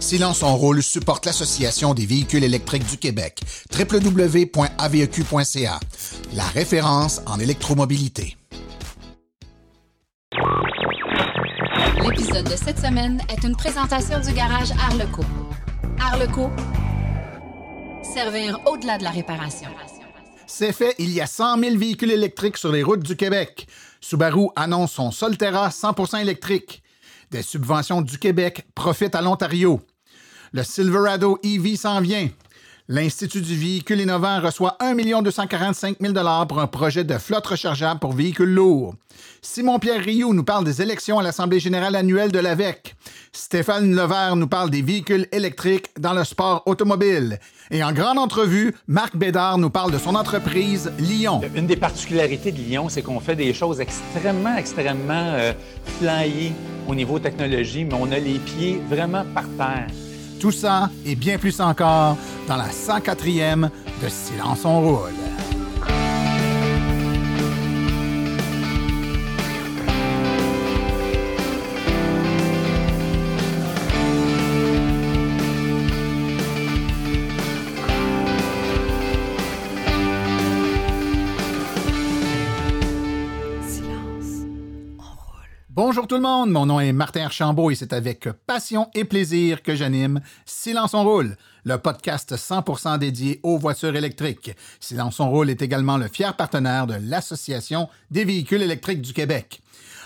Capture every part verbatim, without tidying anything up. Silence en rôle supporte l'Association des véhicules électriques du Québec, w w w point a v e q point c a, la référence en électromobilité. L'épisode de cette semaine est une présentation du garage Arleco. Arleco, servir au-delà de la réparation. C'est fait, il y a cent mille véhicules électriques sur les routes du Québec. Subaru annonce son Solterra cent pour cent électrique. Des subventions du Québec profitent à l'Ontario. Le Silverado E V s'en vient. L'Institut du véhicule innovant reçoit un million deux cent quarante-cinq mille dollars pour un projet de flotte rechargeable pour véhicules lourds. Simon-Pierre Rioux nous parle des élections à l'Assemblée générale annuelle de l'A V E Q. Stéphane Levert nous parle des véhicules électriques dans le sport automobile. Et en grande entrevue, Marc Bédard nous parle de son entreprise Lion. Une des particularités de Lion, c'est qu'on fait des choses extrêmement, extrêmement euh, flyées au niveau technologie, mais on a les pieds vraiment par terre. Tout ça et bien plus encore dans la cent quatrième de Silence on roule. Bonjour tout le monde, mon nom est Martin Archambault et c'est avec passion et plaisir que j'anime Silence on roule, le podcast cent pour cent dédié aux voitures électriques. Silence on roule est également le fier partenaire de l'Association des véhicules électriques du Québec.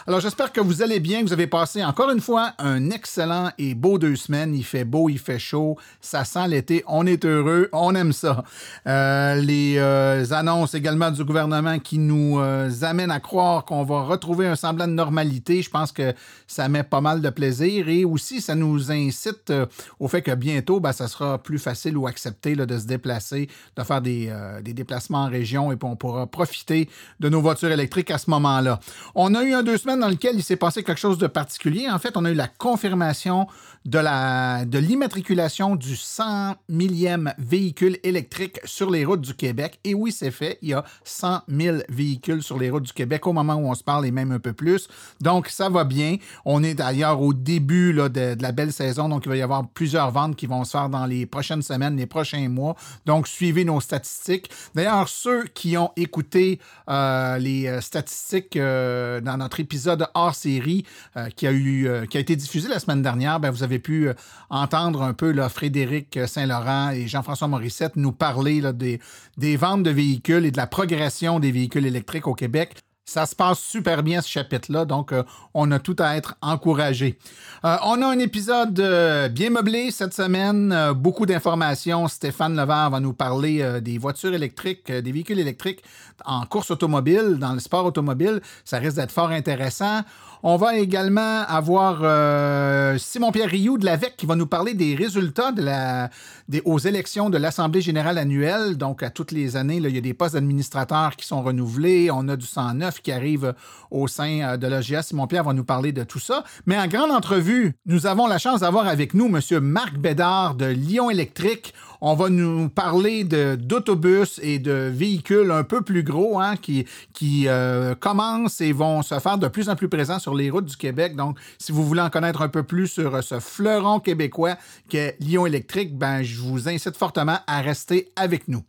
Alors j'espère que vous allez bien, que vous avez passé encore une fois un excellent et beau deux semaines. Il fait beau, il fait chaud, ça sent l'été, on est heureux, on aime ça. Euh, les euh, annonces également du gouvernement qui nous euh, amènent à croire qu'on va retrouver un semblant de normalité, je pense que ça met pas mal de plaisir et aussi ça nous incite euh, au fait que bientôt, ben, ça sera plus facile ou accepté là, de se déplacer, de faire des, euh, des déplacements en région et puis on pourra profiter de nos voitures électriques à ce moment-là. On a eu un deux semaines dans lequel il s'est passé quelque chose de particulier. En fait, on a eu la confirmation de, la, de l'immatriculation du cent millième véhicule électrique sur les routes du Québec. Et oui, c'est fait. Il y a cent mille véhicules sur les routes du Québec au moment où on se parle et même un peu plus. Donc, ça va bien. On est d'ailleurs au début là, de, de la belle saison. Donc, il va y avoir plusieurs ventes qui vont se faire dans les prochaines semaines, les prochains mois. Donc, suivez nos statistiques. D'ailleurs, ceux qui ont écouté euh, les statistiques euh, dans notre épisode, épisode hors série euh, qui, a eu, euh, qui a été diffusé la semaine dernière, bien, vous avez pu euh, entendre un peu là, Frédéric Saint-Laurent et Jean-François Morissette nous parler là, des, des ventes de véhicules et de la progression des véhicules électriques au Québec. Ça se passe super bien, ce chapitre-là, donc euh, on a tout à être encouragé. Euh, on a un épisode euh, bien meublé cette semaine, euh, beaucoup d'informations. Stéphane Levert va nous parler euh, des voitures électriques, euh, des véhicules électriques en course automobile, dans le sport automobile. Ça risque d'être fort intéressant. On va également avoir euh, Simon-Pierre Rioux de l'A V E Q qui va nous parler des résultats de la, des, aux élections de l'Assemblée générale annuelle. Donc, à toutes les années, là, il y a des postes d'administrateurs qui sont renouvelés. On a du cent neuf qui arrive au sein de l'A G A. Simon-Pierre va nous parler de tout ça. Mais en grande entrevue, nous avons la chance d'avoir avec nous M. Marc Bédard de Lion Électrique. On va nous parler de, d'autobus et de véhicules un peu plus gros hein, qui, qui euh, commencent et vont se faire de plus en plus présents sur les routes du Québec. Donc, si vous voulez en connaître un peu plus sur ce fleuron québécois qu'est Lion Électrique, ben, je vous incite fortement à rester avec nous.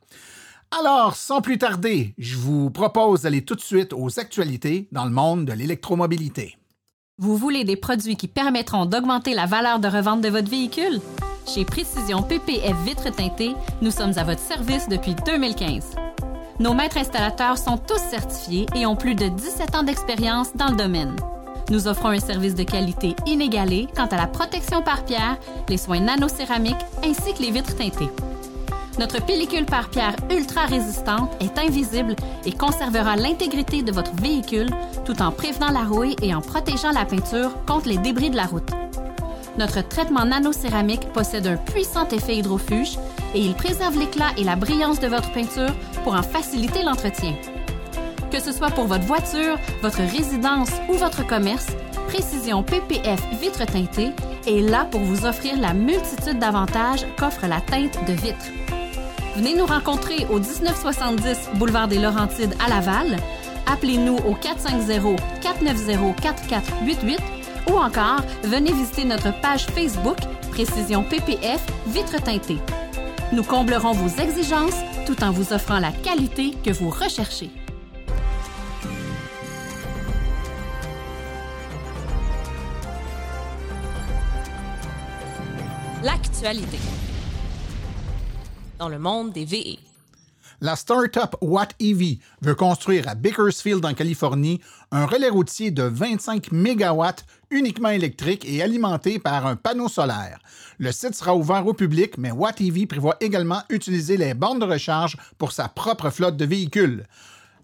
Alors, sans plus tarder, je vous propose d'aller tout de suite aux actualités dans le monde de l'électromobilité. Vous voulez des produits qui permettront d'augmenter la valeur de revente de votre véhicule? Chez Précision P P F Vitres Teintées, nous sommes à votre service depuis deux mille quinze. Nos maîtres installateurs sont tous certifiés et ont plus de dix-sept ans d'expérience dans le domaine. Nous offrons un service de qualité inégalé quant à la protection par pierre, les soins nanocéramiques ainsi que les vitres teintées. Notre pellicule par pierre ultra-résistante est invisible et conservera l'intégrité de votre véhicule tout en prévenant la rouille et en protégeant la peinture contre les débris de la route. Notre traitement nanocéramique possède un puissant effet hydrofuge et il préserve l'éclat et la brillance de votre peinture pour en faciliter l'entretien. Que ce soit pour votre voiture, votre résidence ou votre commerce, Précision P P F Vitres Teintées est là pour vous offrir la multitude d'avantages qu'offre la teinte de vitre. Venez nous rencontrer au dix-neuf soixante-dix boulevard des Laurentides à Laval. Appelez-nous au quatre cinq zéro quatre neuf zéro quatre quatre huit huit ou encore venez visiter notre page Facebook Précision P P F Vitre teintée. Nous comblerons vos exigences tout en vous offrant la qualité que vous recherchez. L'actualité dans le monde des V E. La start-up WattEV veut construire à Bakersfield, en Californie, un relais routier de vingt-cinq mégawatts uniquement électrique et alimenté par un panneau solaire. Le site sera ouvert au public, mais WattEV prévoit également utiliser les bornes de recharge pour sa propre flotte de véhicules.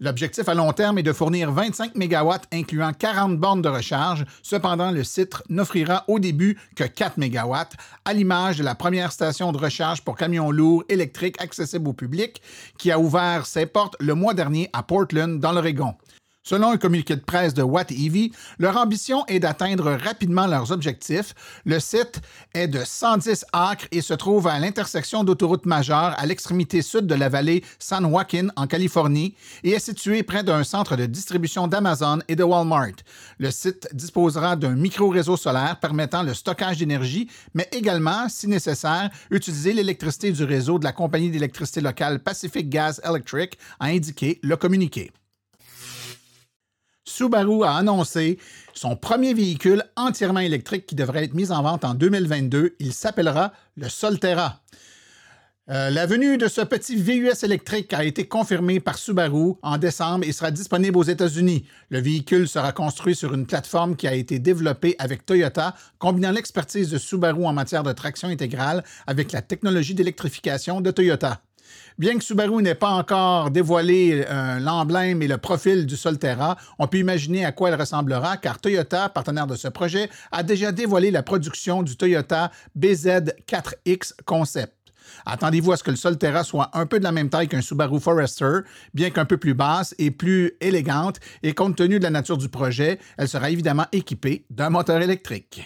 L'objectif à long terme est de fournir vingt-cinq mégawatts incluant quarante bornes de recharge. Cependant, le site n'offrira au début que quatre mégawatts, à l'image de la première station de recharge pour camions lourds électriques accessible au public qui a ouvert ses portes le mois dernier à Portland, dans l'Oregon. Selon un communiqué de presse de WattEV, leur ambition est d'atteindre rapidement leurs objectifs. Le site est de cent dix acres et se trouve à l'intersection d'autoroutes majeures à l'extrémité sud de la vallée San Joaquin, en Californie, et est situé près d'un centre de distribution d'Amazon et de Walmart. Le site disposera d'un micro-réseau solaire permettant le stockage d'énergie, mais également, si nécessaire, utiliser l'électricité du réseau de la compagnie d'électricité locale Pacific Gas Electric, a indiqué le communiqué. Subaru a annoncé son premier véhicule entièrement électrique qui devrait être mis en vente en deux mille vingt-deux. Il s'appellera le Solterra. Euh, la venue de ce petit V U S électrique a été confirmée par Subaru en décembre et sera disponible aux États-Unis. Le véhicule sera construit sur une plateforme qui a été développée avec Toyota, combinant l'expertise de Subaru en matière de traction intégrale avec la technologie d'électrification de Toyota. Bien que Subaru n'ait pas encore dévoilé euh, l'emblème et le profil du Solterra, on peut imaginer à quoi elle ressemblera car Toyota, partenaire de ce projet, a déjà dévoilé la production du Toyota B Z quatre X concept. Attendez-vous à ce que le Solterra soit un peu de la même taille qu'un Subaru Forester, bien qu'un peu plus basse et plus élégante, et compte tenu de la nature du projet, elle sera évidemment équipée d'un moteur électrique.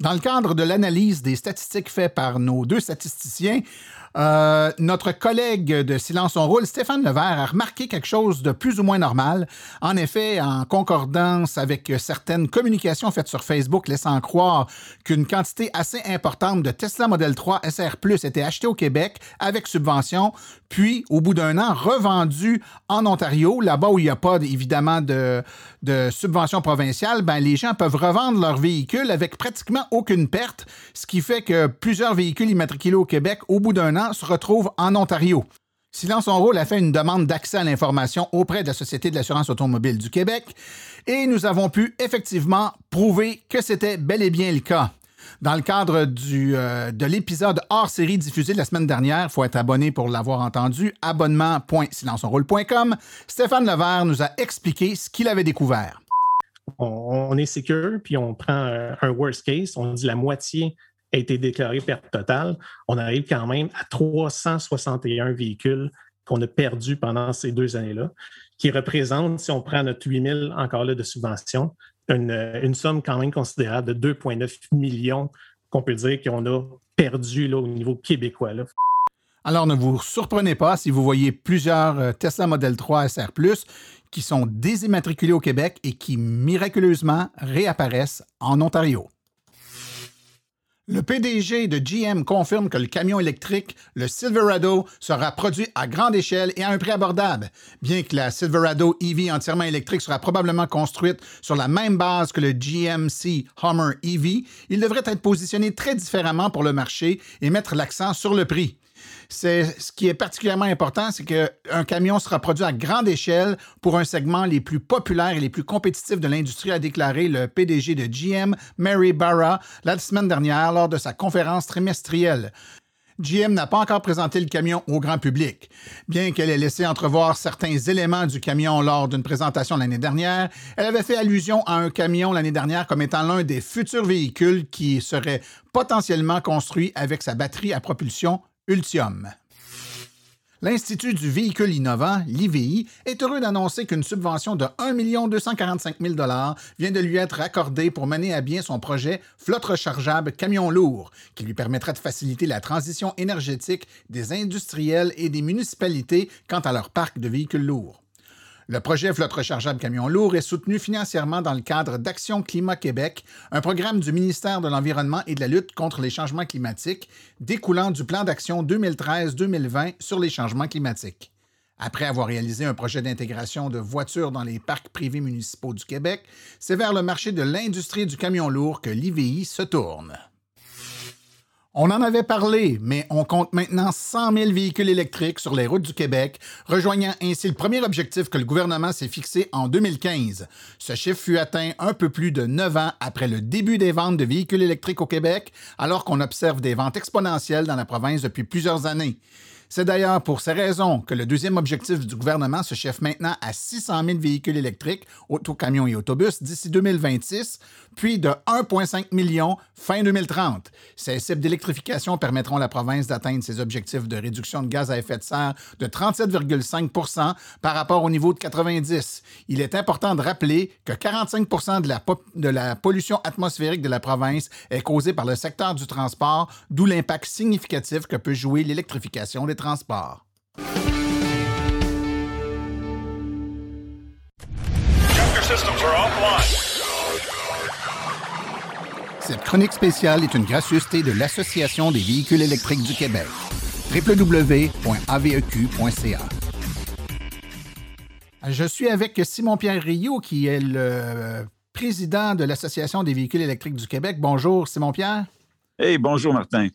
Dans le cadre de l'analyse des statistiques faites par nos deux statisticiens, euh, notre collègue de Silence en rôle, Stéphane Levert, a remarqué quelque chose de plus ou moins normal. En effet, en concordance avec certaines communications faites sur Facebook laissant croire qu'une quantité assez importante de Tesla Model trois S R plus était achetée au Québec avec subvention, puis, au bout d'un an, revendue en Ontario, là-bas où il n'y a pas, évidemment, de, de subvention provinciale, ben, les gens peuvent revendre leurs véhicules avec pratiquement aucune perte, ce qui fait que plusieurs véhicules immatriculés au Québec, au bout d'un an, se retrouvent en Ontario. Silence en rôle a fait une demande d'accès à l'information auprès de la Société de l'assurance automobile du Québec et nous avons pu effectivement prouver que c'était bel et bien le cas. Dans le cadre du, euh, de l'épisode hors-série diffusé la semaine dernière, il faut être abonné pour l'avoir entendu, abonnement point silence en rôle point com, Stéphane Levert nous a expliqué ce qu'il avait découvert. On est secure, puis on prend un worst case, on dit la moitié a été déclarée perte totale. On arrive quand même à trois cent soixante et un véhicules qu'on a perdus pendant ces deux années-là, qui représentent, si on prend notre huit mille encore là de subvention, une, une somme quand même considérable de deux virgule neuf millions qu'on peut dire qu'on a perdu là, au niveau québécois. Là. Alors, ne vous surprenez pas si vous voyez plusieurs Tesla Model trois S R plus, qui sont désimmatriculés au Québec et qui, miraculeusement, réapparaissent en Ontario. Le P D G de G M confirme que le camion électrique, le Silverado, sera produit à grande échelle et à un prix abordable. Bien que la Silverado E V entièrement électrique sera probablement construite sur la même base que le G M C Hummer E V, il devrait être positionné très différemment pour le marché et mettre l'accent sur le prix. C'est, ce qui est particulièrement important, c'est qu'un camion sera produit à grande échelle pour un segment les plus populaires et les plus compétitifs de l'industrie, a déclaré le P D G de G M, Mary Barra, la semaine dernière lors de sa conférence trimestrielle. G M n'a pas encore présenté le camion au grand public. Bien qu'elle ait laissé entrevoir certains éléments du camion lors d'une présentation l'année dernière, elle avait fait allusion à un camion l'année dernière comme étant l'un des futurs véhicules qui serait potentiellement construit avec sa batterie à propulsion Ultium. L'Institut du véhicule innovant, l'I V I, est heureux d'annoncer qu'une subvention de un million deux cent quarante-cinq mille dollars vient de lui être accordée pour mener à bien son projet Flotte rechargeable camion lourd, qui lui permettra de faciliter la transition énergétique des industriels et des municipalités quant à leur parc de véhicules lourds. Le projet Flotte rechargeable camion lourd est soutenu financièrement dans le cadre d'Action Climat Québec, un programme du ministère de l'Environnement et de la lutte contre les changements climatiques découlant du plan d'action deux mille treize deux mille vingt sur les changements climatiques. Après avoir réalisé un projet d'intégration de voitures dans les parcs privés municipaux du Québec, c'est vers le marché de l'industrie du camion lourd que l'I V I se tourne. On en avait parlé, mais on compte maintenant cent mille véhicules électriques sur les routes du Québec, rejoignant ainsi le premier objectif que le gouvernement s'est fixé en deux mille quinze. Ce chiffre fut atteint un peu plus de neuf ans après le début des ventes de véhicules électriques au Québec, alors qu'on observe des ventes exponentielles dans la province depuis plusieurs années. C'est d'ailleurs pour ces raisons que le deuxième objectif du gouvernement se chiffre maintenant à six cent mille véhicules électriques, autocamions et autobus, d'ici deux mille vingt-six, puis de un virgule cinq million fin deux mille trente. Ces cibles d'électrification permettront à la province d'atteindre ses objectifs de réduction de gaz à effet de serre de trente-sept virgule cinq pour cent par rapport au niveau de quatre-vingt-dix. Il est important de rappeler que quarante-cinq pour cent de la, pop- de la pollution atmosphérique de la province est causée par le secteur du transport, d'où l'impact significatif que peut jouer l'électrification des transports. Cette chronique spéciale est une gracieuseté de l'Association des véhicules électriques du Québec, w w w point a v e q point c a. Je suis avec Simon-Pierre Rioux, qui est le président de l'Association des véhicules électriques du Québec. Bonjour, Simon-Pierre. Hey, bonjour Martin.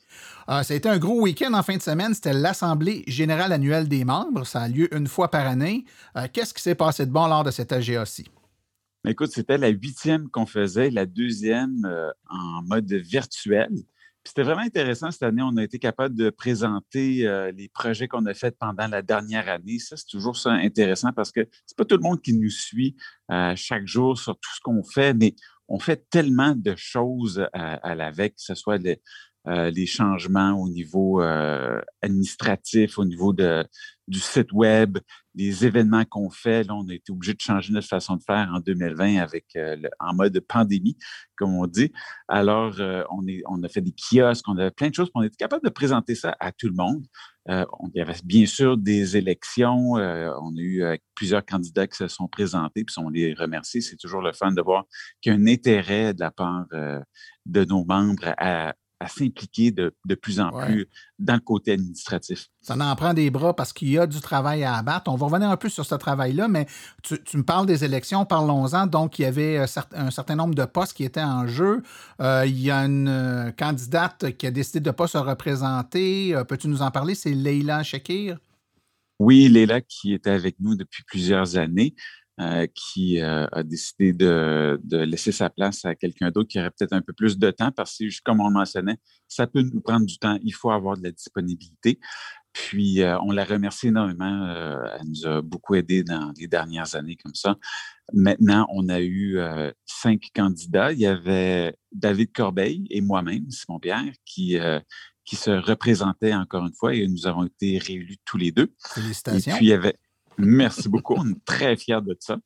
Euh, ça a été un gros week-end en fin de semaine. C'était l'Assemblée générale annuelle des membres. Ça a lieu une fois par année. Euh, qu'est-ce qui s'est passé de bon lors de cette A G A-ci? Écoute, c'était la huitième qu'on faisait, la deuxième euh, en mode virtuel. Puis c'était vraiment intéressant cette année. On a été capable de présenter euh, les projets qu'on a faits pendant la dernière année. Ça, c'est toujours ça intéressant parce que c'est pas tout le monde qui nous suit euh, chaque jour sur tout ce qu'on fait, mais on fait tellement de choses à, à l'AVEQ, que ce soit les, euh, les changements au niveau euh, administratif, au niveau de, du site web, les événements qu'on fait. Là, on a été obligé de changer notre façon de faire en deux mille vingt avec, euh, le, en mode pandémie, comme on dit. Alors, euh, on, est, on a fait des kiosques, on avait plein de choses, puis on était capable de présenter ça à tout le monde. Euh, on, il y avait bien sûr des élections. Euh, on a eu euh, plusieurs candidats qui se sont présentés, puis on les remercie. C'est toujours le fun de voir qu'il y a un intérêt de la part euh, de nos membres à, à s'impliquer de, de plus en ouais. plus dans le côté administratif. Ça en prend des bras parce qu'il y a du travail à abattre. On va revenir un peu sur ce travail-là, mais tu, tu me parles des élections, parlons-en. Donc, il y avait un certain nombre de postes qui étaient en jeu. Euh, il y a une candidate qui a décidé de ne pas se représenter. Peux-tu nous en parler? C'est Leila Shekir. Oui, Leila qui était avec nous depuis plusieurs années, euh, qui euh, a décidé de, de laisser sa place à quelqu'un d'autre qui aurait peut-être un peu plus de temps parce que, comme on le mentionnait, ça peut nous prendre du temps. Il faut avoir de la disponibilité. Puis, euh, on la remercie énormément. Euh, elle nous a beaucoup aidés dans les dernières années comme ça. Maintenant, on a eu euh, cinq candidats. Il y avait David Corbeil et moi-même, Simon-Pierre, qui, euh, qui se représentaient encore une fois et nous avons été réélus tous les deux. Félicitations. Et puis, il y avait... Merci beaucoup. On est très fiers de ça.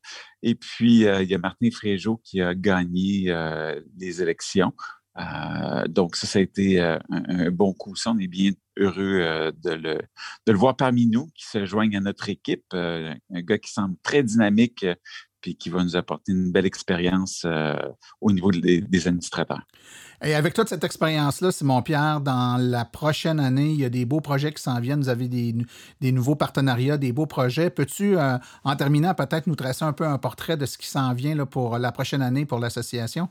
Et puis, euh, il y a Martin Frégeau qui a gagné euh, les élections. Euh, donc, ça, ça a été euh, un, un bon coup. Ça, on est bien heureux euh, de, le, de le voir parmi nous, qui se joigne à notre équipe. Euh, un gars qui semble très dynamique euh, puis qui va nous apporter une belle expérience euh, au niveau des, des administrateurs. Et avec toute cette expérience-là, Simon-Pierre, dans la prochaine année, il y a des beaux projets qui s'en viennent. Vous avez des, des nouveaux partenariats, des beaux projets. Peux-tu, euh, en terminant, peut-être nous tracer un peu un portrait de ce qui s'en vient là, pour la prochaine année pour l'association?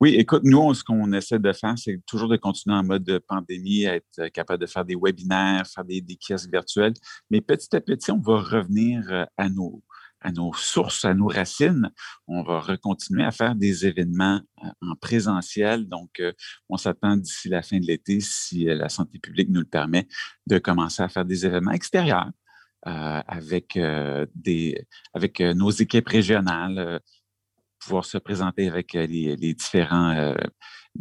Oui, écoute, nous, on, ce qu'on essaie de faire, c'est toujours de continuer en mode pandémie, être capable de faire des webinaires, faire des, des kiosques virtuels. Mais petit à petit, on va revenir à nos, à nos sources, à nos racines. On va recontinuer à faire des événements en présentiel. Donc, on s'attend d'ici la fin de l'été, si la santé publique nous le permet, de commencer à faire des événements extérieurs euh, avec, euh, des, avec nos équipes régionales, euh, pouvoir se présenter avec les, les différents, euh,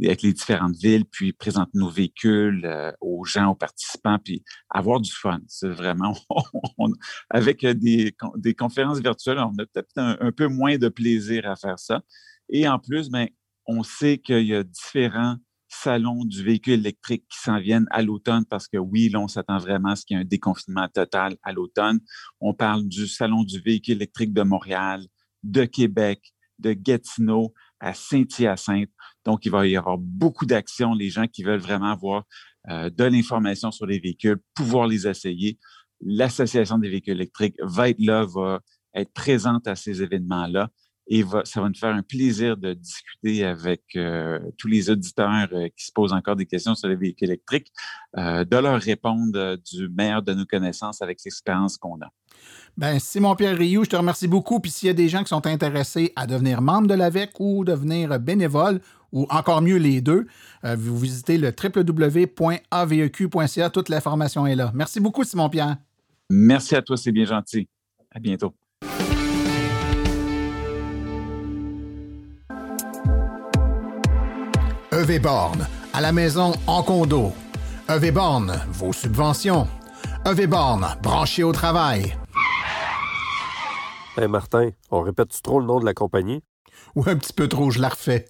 avec les différentes villes, puis présenter nos véhicules euh, aux gens, aux participants, puis avoir du fun. C'est vraiment, on, on, avec des, des conférences virtuelles, on a peut-être un, un peu moins de plaisir à faire ça. Et en plus, bien, on sait qu'il y a différents salons du véhicule électrique qui s'en viennent à l'automne parce que oui, là, on s'attend vraiment à ce qu'il y ait un déconfinement total à l'automne. On parle du salon du véhicule électrique de Montréal, de Québec, de Gatineau à Saint-Hyacinthe. Donc, il va y avoir beaucoup d'actions. Les gens qui veulent vraiment avoir euh, de l'information sur les véhicules, pouvoir les essayer. L'Association des véhicules électriques va être là, va être présente à ces événements-là. Et va, ça va nous faire un plaisir de discuter avec euh, tous les auditeurs euh, qui se posent encore des questions sur les véhicules électriques, euh, de leur répondre euh, du meilleur de nos connaissances avec l'expérience qu'on a. Bien, Simon-Pierre Rioux, je te remercie beaucoup. Puis s'il y a des gens qui sont intéressés à devenir membre de l'AVEQ ou devenir bénévole, ou encore mieux les deux, euh, vous visitez le w w w point a v e q point c a. Toute l'information est là. Merci beaucoup, Simon-Pierre. Merci à toi, c'est bien gentil. À bientôt. EVBorne, à la maison, en condo. EVBorne, vos subventions. EVBorne, branché au travail. Hey Martin, on répète-tu trop le nom de la compagnie? Ou un petit peu trop, je la refais.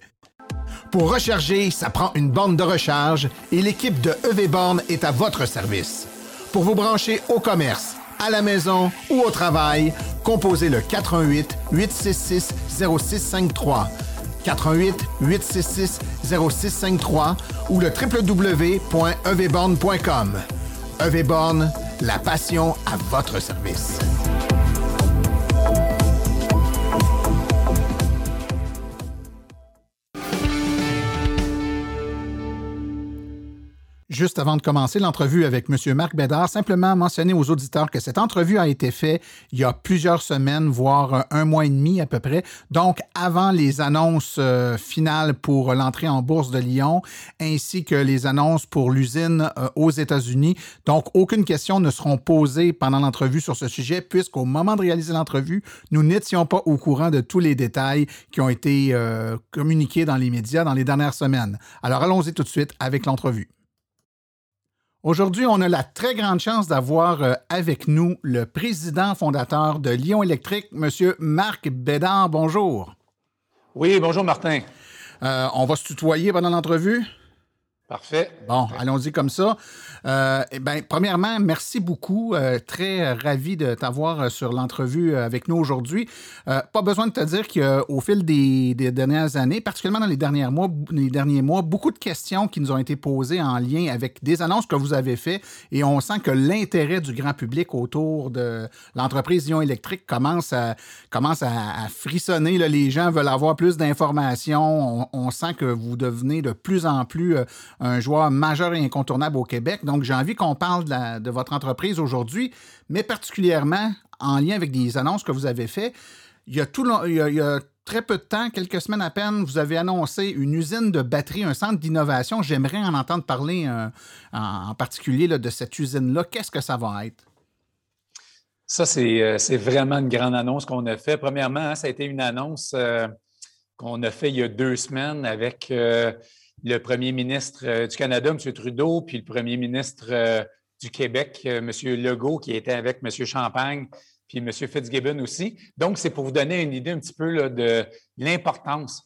Pour recharger, ça prend une borne de recharge et l'équipe de EVBorne est à votre service. Pour vous brancher au commerce, à la maison ou au travail, composez le quatre un huit, huit six six, zéro six cinq trois. quatre un huit, huit six six, zéro six cinq trois ou le w w w point e v borne point com. EVBorne, la passion à votre service. Juste avant de commencer l'entrevue avec M. Marc Bédard, simplement mentionner aux auditeurs que cette entrevue a été faite il y a plusieurs semaines, voire un mois et demi à peu près, donc avant les annonces finales pour l'entrée en bourse de Lyon, ainsi que les annonces pour l'usine aux États-Unis. Donc, aucune question ne seront posées pendant l'entrevue sur ce sujet, puisqu'au moment de réaliser l'entrevue, nous n'étions pas au courant de tous les détails qui ont été euh, communiqués dans les médias dans les dernières semaines. Alors, allons-y tout de suite avec l'entrevue. Aujourd'hui, on a la très grande chance d'avoir avec nous le président fondateur de Lion Électrique, M. Marc Bédard. Bonjour. Oui, bonjour Martin. Euh, on va se tutoyer pendant l'entrevue? Parfait. Bon, allons-y comme ça. Euh, eh bien, premièrement, merci beaucoup. Euh, très ravi de t'avoir sur l'entrevue avec nous aujourd'hui. Euh, pas besoin de te dire qu'au fil des, des dernières années, particulièrement dans les derniers mois, les derniers mois, beaucoup de questions qui nous ont été posées en lien avec des annonces que vous avez faites et on sent que l'intérêt du grand public autour de l'entreprise Lion Électrique commence à, commence à, à frissonner. Là, les gens veulent avoir plus d'informations. On, on sent que vous devenez de plus en plus... Euh, un joueur majeur et incontournable au Québec. Donc, j'ai envie qu'on parle de, la, de votre entreprise aujourd'hui, mais particulièrement en lien avec des annonces que vous avez faites. Il y a, tout, il y a, il y a très peu de temps, quelques semaines à peine, vous avez annoncé une usine de batterie, un centre d'innovation. J'aimerais en entendre parler euh, en particulier là, de cette usine-là. Qu'est-ce que ça va être? Ça, c'est, euh, c'est vraiment une grande annonce qu'on a faite. Premièrement, hein, ça a été une annonce euh, qu'on a faite il y a deux semaines avec... Euh, le premier ministre du Canada, M. Trudeau, puis le premier ministre euh, du Québec, euh, M. Legault, qui était avec M. Champagne, puis M. Fitzgibbon aussi. Donc, c'est pour vous donner une idée un petit peu là, de l'importance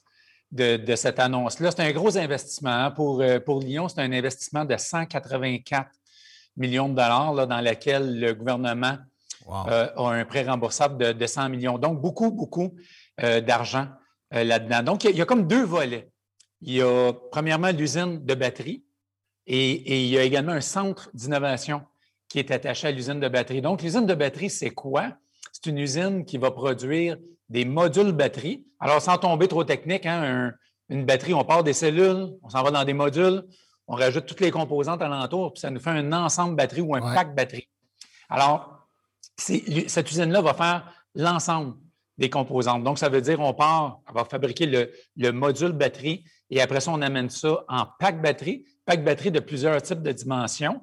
de, de cette annonce-là. C'est un gros investissement. Hein, pour, euh, pour Lyon, c'est un investissement de cent quatre-vingt-quatre millions de dollars là, dans lequel le gouvernement wow. euh, a un prêt remboursable de, de cent millions. Donc, beaucoup, beaucoup euh, d'argent euh, là-dedans. Donc, il y, y a comme deux volets. Il y a premièrement l'usine de batterie et, et il y a également un centre d'innovation qui est attaché à l'usine de batterie. Donc, l'usine de batterie, c'est quoi? C'est une usine qui va produire des modules batterie. Alors, sans tomber trop technique, hein, un, une batterie, on part des cellules, on s'en va dans des modules, on rajoute toutes les composantes alentour, puis ça nous fait un ensemble batterie ou un ouais. pack batterie. Alors, c'est, cette usine-là va faire l'ensemble des composantes. Donc, ça veut dire qu'on part, on va fabriquer le, le module batterie et après ça, on amène ça en pack batterie, pack batterie de plusieurs types de dimensions.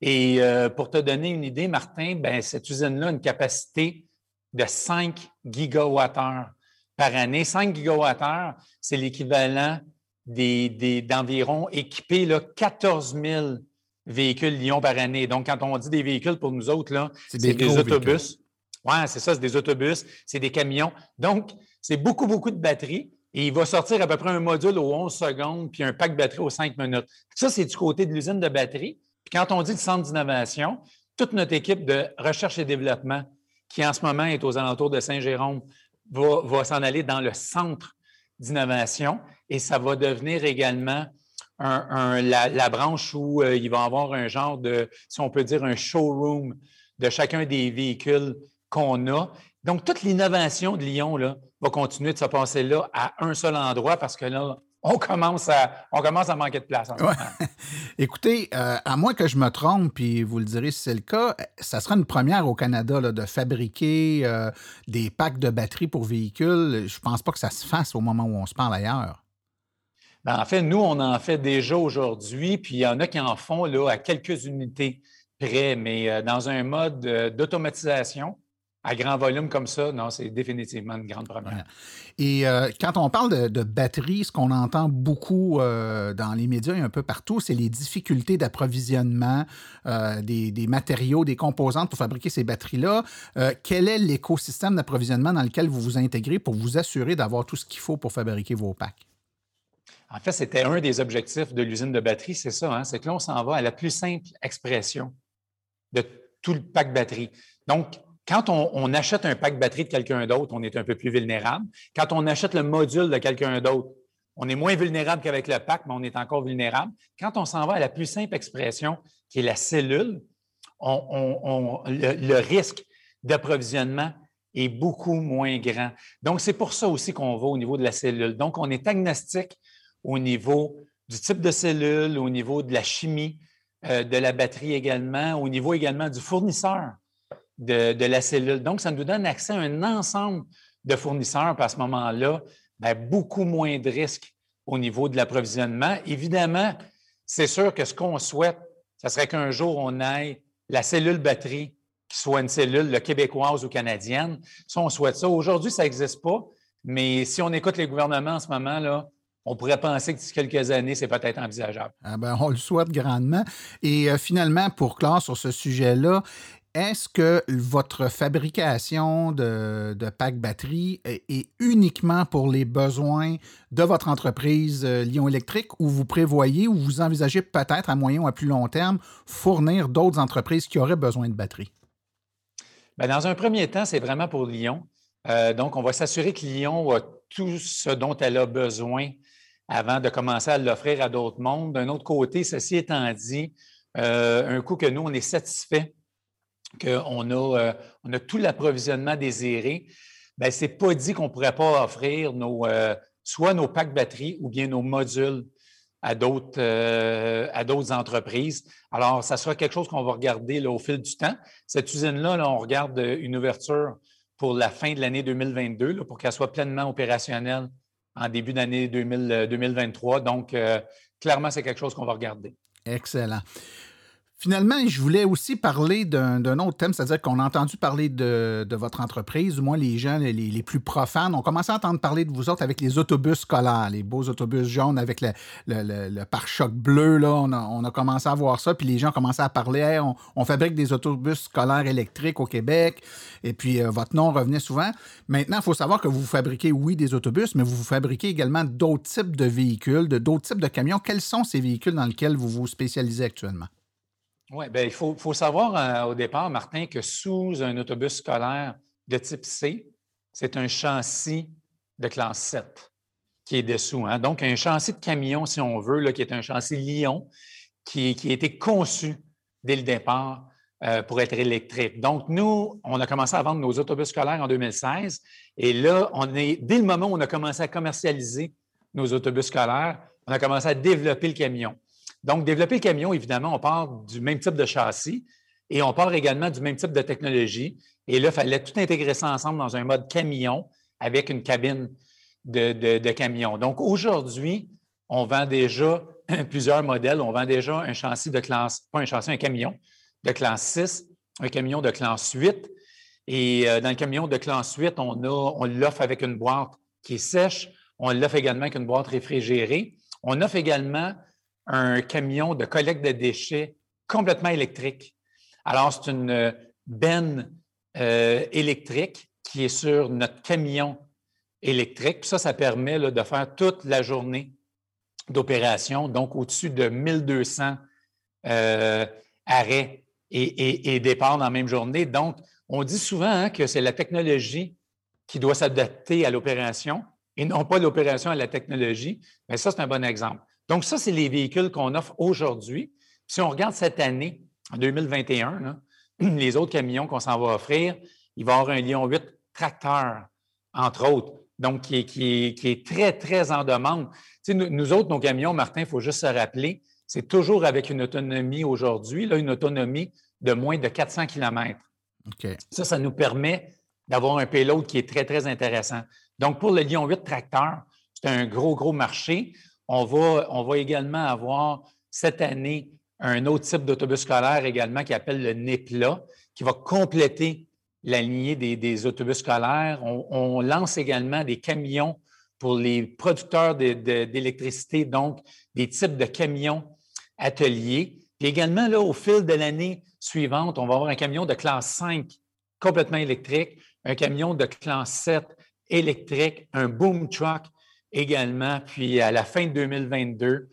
Et euh, pour te donner une idée, Martin, bien, cette usine-là a une capacité de cinq gigawattheures par année. cinq gigawattheures, c'est l'équivalent des, des, d'environ équiper là, quatorze mille véhicules Lyon par année. Donc, quand on dit des véhicules pour nous autres, là, c'est des, c'est des autobus. Oui, c'est ça, c'est des autobus, c'est des camions. Donc, c'est beaucoup, beaucoup de batteries. Et il va sortir à peu près un module aux onze secondes puis un pack batterie aux cinq minutes. Ça, c'est du côté de l'usine de batterie. Puis quand on dit le centre d'innovation, toute notre équipe de recherche et développement, qui en ce moment est aux alentours de Saint-Jérôme, va, va s'en aller dans le centre d'innovation. Et ça va devenir également un, un, la, la branche où euh, il va y avoir un genre de, si on peut dire, un showroom de chacun des véhicules qu'on a. Donc, toute l'innovation de Lion là, va continuer de se passer là à un seul endroit parce que là, on commence à, on commence à manquer de place. En ouais. Écoutez, euh, à moins que je me trompe, puis vous le direz si c'est le cas, ça sera une première au Canada là, de fabriquer euh, des packs de batteries pour véhicules. Je ne pense pas que ça se fasse au moment où on se parle ailleurs. Bien, en fait, nous, on en fait déjà aujourd'hui, puis il y en a qui en font là, à quelques unités près, mais euh, dans un mode euh, d'automatisation. À grand volume comme ça, non, c'est définitivement une grande première. Et euh, quand on parle de, de batterie, ce qu'on entend beaucoup euh, dans les médias et un peu partout, c'est les difficultés d'approvisionnement euh, des, des matériaux, des composantes pour fabriquer ces batteries-là. Euh, quel est l'écosystème d'approvisionnement dans lequel vous vous intégrez pour vous assurer d'avoir tout ce qu'il faut pour fabriquer vos packs? En fait, c'était un des objectifs de l'usine de batterie, c'est ça, hein? C'est que là, on s'en va à la plus simple expression de tout le pack batterie. Donc, quand on, on achète un pack batterie de quelqu'un d'autre, on est un peu plus vulnérable. Quand on achète le module de quelqu'un d'autre, on est moins vulnérable qu'avec le pack, mais on est encore vulnérable. Quand on s'en va à la plus simple expression, qui est la cellule, on, on, on, le, le risque d'approvisionnement est beaucoup moins grand. Donc, c'est pour ça aussi qu'on va au niveau de la cellule. Donc, on est agnostique au niveau du type de cellule, au niveau de la chimie, euh, de la batterie également, au niveau également du fournisseur. De, de la cellule. Donc, ça nous donne accès à un ensemble de fournisseurs. Puis à ce moment-là, bien, beaucoup moins de risques au niveau de l'approvisionnement. Évidemment, c'est sûr que ce qu'on souhaite, ça serait qu'un jour, on aille la cellule batterie qui soit une cellule là, québécoise ou canadienne. Ça, on souhaite ça. Aujourd'hui, ça n'existe pas, mais si on écoute les gouvernements en ce moment, là, on pourrait penser que d'ici quelques années, c'est peut-être envisageable. Ah ben, on le souhaite grandement. Et euh, finalement, pour clore sur ce sujet-là, est-ce que votre fabrication de, de pack batterie est uniquement pour les besoins de votre entreprise Lion Électrique ou vous prévoyez ou vous envisagez peut-être à moyen ou à plus long terme fournir d'autres entreprises qui auraient besoin de batteries? Bien, dans un premier temps, c'est vraiment pour Lion. Euh, donc, on va s'assurer que Lion a tout ce dont elle a besoin avant de commencer à l'offrir à d'autres mondes. D'un autre côté, ceci étant dit, euh, un coup que nous, on est satisfait qu'on a, euh, on a tout l'approvisionnement désiré, bien, ce n'est pas dit qu'on ne pourrait pas offrir nos, euh, soit nos packs batteries ou bien nos modules à d'autres, euh, à d'autres entreprises. Alors, ça sera quelque chose qu'on va regarder là, au fil du temps. Cette usine-là, là, on regarde une ouverture pour la fin de l'année deux mille vingt-deux, là, pour qu'elle soit pleinement opérationnelle en début d'année deux mille vingt-trois. Donc, euh, clairement, c'est quelque chose qu'on va regarder. Excellent. Finalement, je voulais aussi parler d'un, d'un autre thème, c'est-à-dire qu'on a entendu parler de, de votre entreprise, du moins les gens les, les plus profanes. On commençait à entendre parler de vous autres avec les autobus scolaires, les beaux autobus jaunes avec le, le, le, le pare-choc bleu. Là, on a, on a commencé à voir ça, puis les gens commençaient à parler hey, « on, on fabrique des autobus scolaires électriques au Québec », et puis euh, votre nom revenait souvent. Maintenant, il faut savoir que vous fabriquez, oui, des autobus, mais vous fabriquez également d'autres types de véhicules, de, d'autres types de camions. Quels sont ces véhicules dans lesquels vous vous spécialisez actuellement? Oui, bien, il faut, faut savoir euh, au départ, Martin, que sous un autobus scolaire de type C, c'est un châssis de classe sept qui est dessous. Hein? Donc, un châssis de camion, si on veut, là, qui est un châssis Lion, qui, qui a été conçu dès le départ euh, pour être électrique. Donc, nous, on a commencé à vendre nos autobus scolaires en deux mille seize. Et là, on est dès le moment où on a commencé à commercialiser nos autobus scolaires, on a commencé à développer le camion. Donc, développer le camion, évidemment, on part du même type de châssis et on part également du même type de technologie. Et là, il fallait tout intégrer ça ensemble dans un mode camion avec une cabine de, de, de camion. Donc, aujourd'hui, on vend déjà plusieurs modèles. On vend déjà un châssis de classe, pas un châssis, un camion de classe six, un camion de classe huit. Et euh, dans le camion de classe huit, on, a, on l'offre avec une boîte qui est sèche. On l'offre également avec une boîte réfrigérée. On offre également un camion de collecte de déchets complètement électrique. Alors, c'est une benne euh, électrique qui est sur notre camion électrique. Puis ça, ça permet là, de faire toute la journée d'opération, donc au-dessus de mille deux cents euh, arrêts et, et, et départs dans la même journée. Donc, on dit souvent hein, que c'est la technologie qui doit s'adapter à l'opération et non pas l'opération à la technologie. Mais ça, c'est un bon exemple. Donc, ça, c'est les véhicules qu'on offre aujourd'hui. Si on regarde cette année, en deux mille vingt et un, là, les autres camions qu'on s'en va offrir, il va y avoir un Lion huit tracteur, entre autres, donc qui est, qui est, qui est très, très en demande. Tu sais, nous, nous autres, nos camions, Martin, il faut juste se rappeler, c'est toujours avec une autonomie aujourd'hui, là, une autonomie de moins de quatre cents kilomètres. Okay. Ça, ça nous permet d'avoir un payload qui est très, très intéressant. Donc, pour le Lion huit tracteur, c'est un gros, gros marché. On va, on va également avoir cette année un autre type d'autobus scolaire également qui appelle le N E P L A, qui va compléter la lignée des, des autobus scolaires. On, on lance également des camions pour les producteurs de, de, d'électricité, donc des types de camions ateliers. Puis également, là, au fil de l'année suivante, on va avoir un camion de classe cinq complètement électrique, un camion de classe sept électrique, un boom truck également. Puis à la fin de deux mille vingt-deux,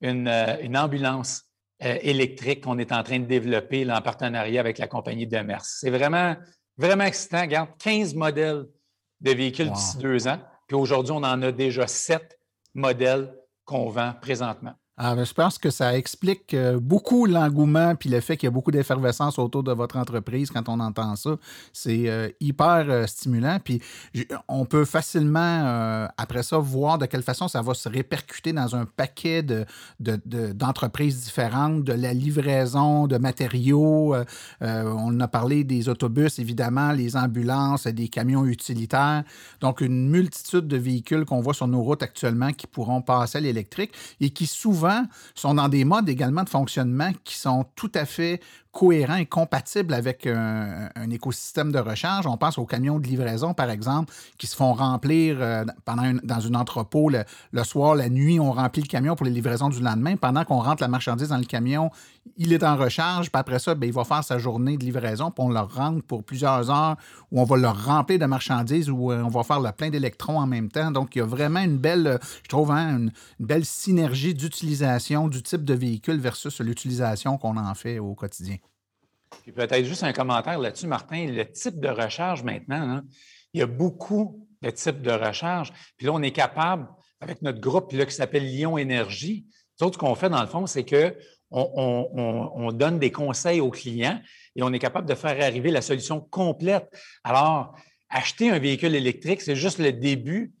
une, une ambulance électrique qu'on est en train de développer là, en partenariat avec la compagnie de Demers. C'est vraiment, vraiment excitant. Regarde, quinze modèles de véhicules wow. d'ici deux ans. Puis aujourd'hui, on en a déjà sept modèles qu'on vend présentement. Ah, ben, je pense que ça explique beaucoup l'engouement puis le fait qu'il y a beaucoup d'effervescence autour de votre entreprise quand on entend ça. C'est euh, hyper euh, stimulant. Puis on peut facilement, euh, après ça, voir de quelle façon ça va se répercuter dans un paquet de, de, de, d'entreprises différentes, de la livraison, de matériaux. Euh, on a parlé des autobus, évidemment, les ambulances, des camions utilitaires. Donc, une multitude de véhicules qu'on voit sur nos routes actuellement qui pourront passer à l'électrique et qui souvent sont dans des modes également de fonctionnement qui sont tout à fait cohérents et compatibles avec un, un écosystème de recharge. On pense aux camions de livraison, par exemple, qui se font remplir euh, pendant une, dans un entrepôt le, le soir, la nuit, on remplit le camion pour les livraisons du lendemain. Pendant qu'on rentre la marchandise dans le camion, il est en recharge, puis après ça, bien, il va faire sa journée de livraison, puis on le rentre pour plusieurs heures où on va le remplir de marchandises, où on va faire le plein d'électrons en même temps. Donc, il y a vraiment une belle, je trouve, hein, une, une belle synergie d'utilisation du type de véhicule versus l'utilisation qu'on en fait au quotidien. Puis peut-être juste un commentaire là-dessus, Martin. Le type de recharge maintenant, hein, il y a beaucoup de types de recharge. Puis là, on est capable, avec notre groupe là, qui s'appelle Lion Énergie, tout ce qu'on fait dans le fond, c'est que On, on, on donne des conseils aux clients et on est capable de faire arriver la solution complète. Alors, acheter un véhicule électrique, c'est juste le début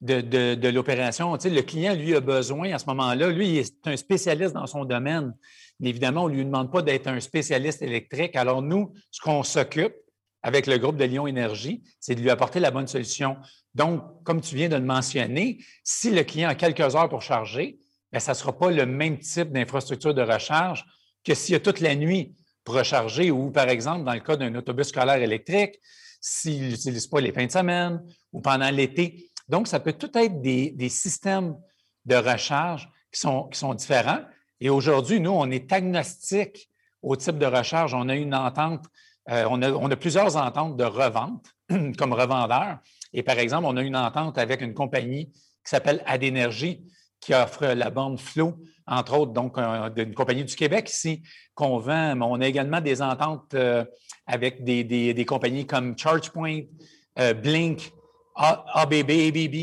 de, de, de l'opération. Tu sais, le client, lui, a besoin à ce moment-là. Lui, il est un spécialiste dans son domaine. Mais évidemment, on ne lui demande pas d'être un spécialiste électrique. Alors, nous, ce qu'on s'occupe avec le groupe de Lion Énergie, c'est de lui apporter la bonne solution. Donc, comme tu viens de le mentionner, si le client a quelques heures pour charger, bien, ça ne sera pas le même type d'infrastructure de recharge que s'il y a toute la nuit pour recharger ou, par exemple, dans le cas d'un autobus scolaire électrique, s'il n'utilise pas les fins de semaine ou pendant l'été. Donc, ça peut tout être des, des systèmes de recharge qui sont, qui sont différents. Et aujourd'hui, nous, on est agnostique au type de recharge. On a une entente, euh, on, a, on a plusieurs ententes de revente comme revendeur. Et, par exemple, on a une entente avec une compagnie qui s'appelle AdÉnergie, qui offre la borne Flow, entre autres, donc euh, d'une compagnie du Québec ici qu'on vend. Mais on a également des ententes euh, avec des, des, des compagnies comme ChargePoint, euh, Blink, A B B, A B B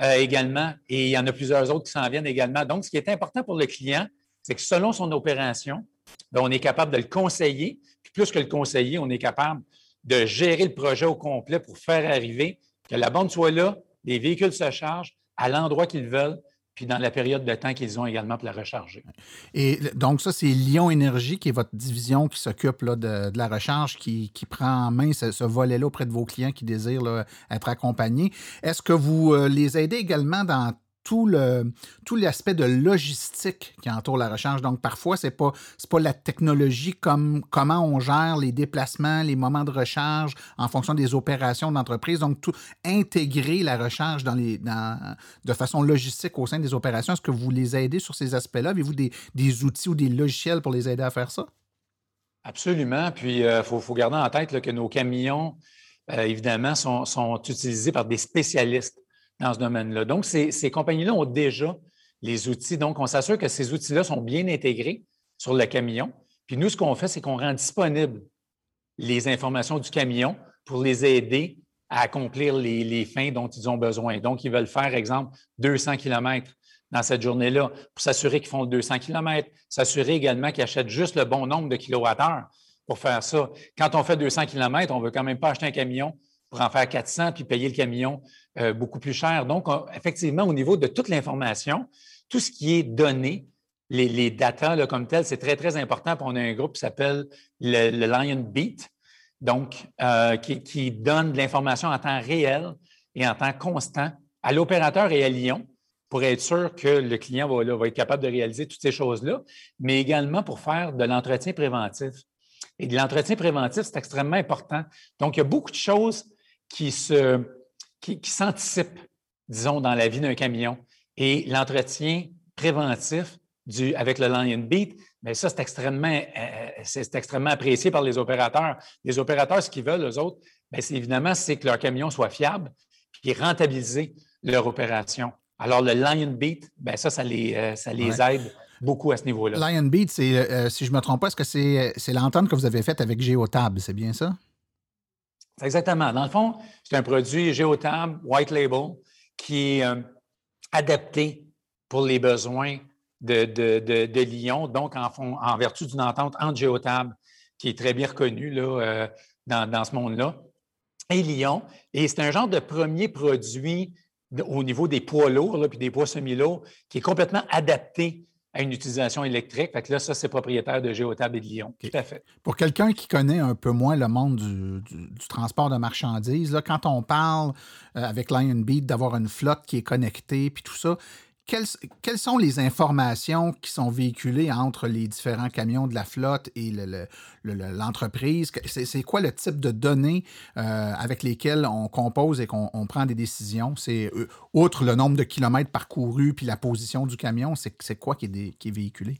euh, également. Et il y en a plusieurs autres qui s'en viennent également. Donc, ce qui est important pour le client, c'est que selon son opération, bien, on est capable de le conseiller. Puis plus que le conseiller, on est capable de gérer le projet au complet pour faire arriver que la borne soit là, les véhicules se chargent à l'endroit qu'ils veulent, puis dans la période de temps qu'ils ont également pour la recharger. Et donc ça, c'est Lion Énergie qui est votre division qui s'occupe là, de, de la recharge, qui, qui prend en main ce, ce volet-là auprès de vos clients qui désirent là, être accompagnés. Est-ce que vous les aidez également dans tout le tout l'aspect de logistique qui entoure la recharge? Donc, parfois, c'est pas c'est pas la technologie comme comment on gère les déplacements, les moments de recharge en fonction des opérations d'entreprise. Donc, tout intégrer la recharge dans les dans, de façon logistique au sein des opérations. Est-ce que vous les aidez sur ces aspects-là? Avez-vous des, des outils ou des logiciels pour les aider à faire ça? Absolument. Puis, il euh, faut, faut garder en tête là, que nos camions, euh, évidemment, sont, sont utilisés par des spécialistes. dans ce domaine-là. Donc, ces, ces compagnies-là ont déjà les outils. Donc, on s'assure que ces outils-là sont bien intégrés sur le camion. Puis nous, ce qu'on fait, c'est qu'on rend disponibles les informations du camion pour les aider à accomplir les, les fins dont ils ont besoin. Donc, ils veulent faire, exemple, deux cents kilomètres dans cette journée-là pour s'assurer qu'ils font deux cents kilomètres, s'assurer également qu'ils achètent juste le bon nombre de kilowattheures pour faire ça. Quand on fait deux cents kilomètres, on ne veut quand même pas acheter un camion pour en faire quatre cents puis payer le camion euh, beaucoup plus cher. Donc, on, effectivement, au niveau de toute l'information, tout ce qui est donné, les, les data là, comme tel, c'est très, très important. Puis on a un groupe qui s'appelle le, le LionBeat, donc euh, qui, qui donne de l'information en temps réel et en temps constant à l'opérateur et à Lion pour être sûr que le client va, là, va être capable de réaliser toutes ces choses-là, mais également pour faire de l'entretien préventif. Et de l'entretien préventif, c'est extrêmement important. Donc, il y a beaucoup de choses qui se, qui, qui s'anticipent, disons, dans la vie d'un camion. Et l'entretien préventif du, avec le LionBeat, bien ça, c'est extrêmement, euh, c'est extrêmement apprécié par les opérateurs. Les opérateurs, ce qu'ils veulent, eux autres, bien, c'est évidemment, c'est que leur camion soit fiable et rentabiliser leur opération. Alors, le LionBeat, bien ça, ça les, euh, ça les ouais. aide beaucoup à ce niveau-là. LionBeat, c'est, euh, si je ne me trompe pas, est-ce que c'est, c'est l'entente que vous avez faite avec Geotab, c'est bien ça? C'est exactement. Dans le fond, c'est un produit Geotab, White Label, qui est euh, adapté pour les besoins de, de, de, de Lion, donc en, fond, en vertu d'une entente entre Geotab, qui est très bien reconnue là, euh, dans, dans ce monde-là, et Lion. Et c'est un genre de premier produit au niveau des poids lourds là, puis des poids semi-lourds qui est complètement adapté à une utilisation électrique. Fait que là, ça, c'est propriétaire de Geotab et de Lion. Okay. Tout à fait. Pour quelqu'un qui connaît un peu moins le monde du, du, du transport de marchandises, là, quand on parle euh, avec LionBeat d'avoir une flotte qui est connectée puis tout ça, quelles, quelles sont les informations qui sont véhiculées entre les différents camions de la flotte et le, le, le, l'entreprise? C'est, c'est quoi le type de données euh, avec lesquelles on compose et qu'on on prend des décisions? C'est euh, outre le nombre de kilomètres parcourus puis la position du camion, c'est, c'est quoi qui est, des, qui est véhiculé?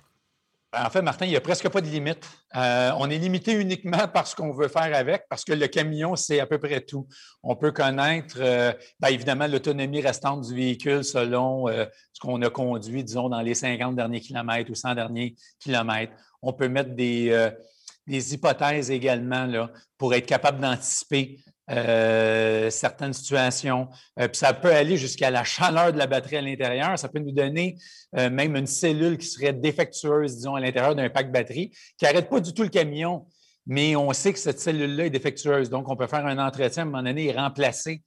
En fait, Martin, il n'y a presque pas de limite. Euh, on est limité uniquement par ce qu'on veut faire avec, parce que le camion, c'est à peu près tout. On peut connaître, euh, bien évidemment, l'autonomie restante du véhicule selon euh, ce qu'on a conduit, disons, dans les cinquante derniers kilomètres ou cent derniers kilomètres. On peut mettre des, euh, des hypothèses également là, pour être capable d'anticiper Euh, certaines situations. Euh, puis ça peut aller jusqu'à la chaleur de la batterie à l'intérieur. Ça peut nous donner euh, même une cellule qui serait défectueuse, disons, à l'intérieur d'un pack batterie, qui n'arrête pas du tout le camion, mais on sait que cette cellule-là est défectueuse. Donc, on peut faire un entretien à un moment donné et remplacer,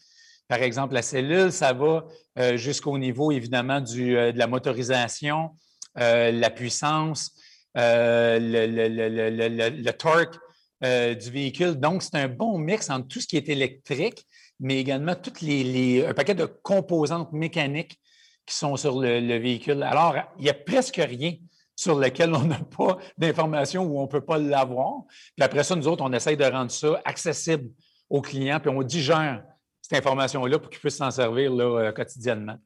par exemple, la cellule. Ça va euh, jusqu'au niveau, évidemment, du, euh, de la motorisation, euh, la puissance, euh, le, le, le, le, le, le, le torque Euh, du véhicule. Donc, c'est un bon mix entre tout ce qui est électrique, mais également toutes les, les, un paquet de composantes mécaniques qui sont sur le, le véhicule. Alors, il n'y a presque rien sur lequel on n'a pas d'informations ou on ne peut pas l'avoir. Puis après ça, nous autres, on essaye de rendre ça accessible aux clients, puis on digère cette information-là pour qu'ils puissent s'en servir là, euh, quotidiennement.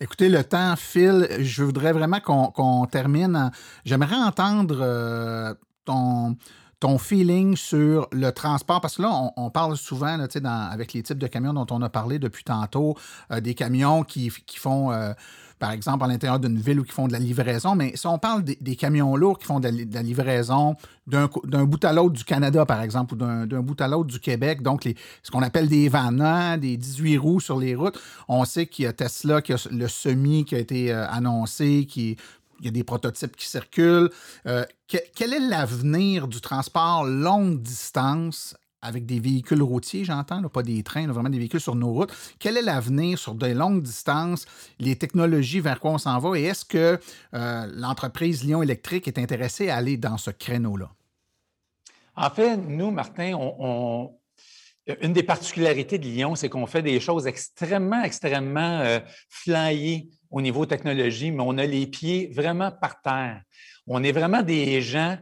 Écoutez, le temps file. Je voudrais vraiment qu'on, qu'on termine. En... J'aimerais entendre euh, ton... ton feeling sur le transport, parce que là, on, on parle souvent, là, dans, avec les types de camions dont on a parlé depuis tantôt, euh, des camions qui, qui font, euh, par exemple, à l'intérieur d'une ville ou qui font de la livraison, mais si on parle des, des camions lourds qui font de la, de la livraison d'un, d'un bout à l'autre du Canada, par exemple, ou d'un, d'un bout à l'autre du Québec, donc les, ce qu'on appelle des vannans, des dix-huit roues sur les routes, on sait qu'il y a Tesla, qu'il y a le semi qui a été euh, annoncé, qui il y a des prototypes qui circulent. Euh, que, quel est l'avenir du transport longue distance avec des véhicules routiers, j'entends, là, pas des trains, là, vraiment des véhicules sur nos routes? Quel est l'avenir sur des longues distances, les technologies, vers quoi on s'en va? Et est-ce que euh, l'entreprise Lion Électrique est intéressée à aller dans ce créneau-là? En fait, nous, Martin, on, on... une des particularités de Lion, c'est qu'on fait des choses extrêmement, extrêmement euh, flyées au niveau technologie, mais on a les pieds vraiment par terre. On est vraiment des gens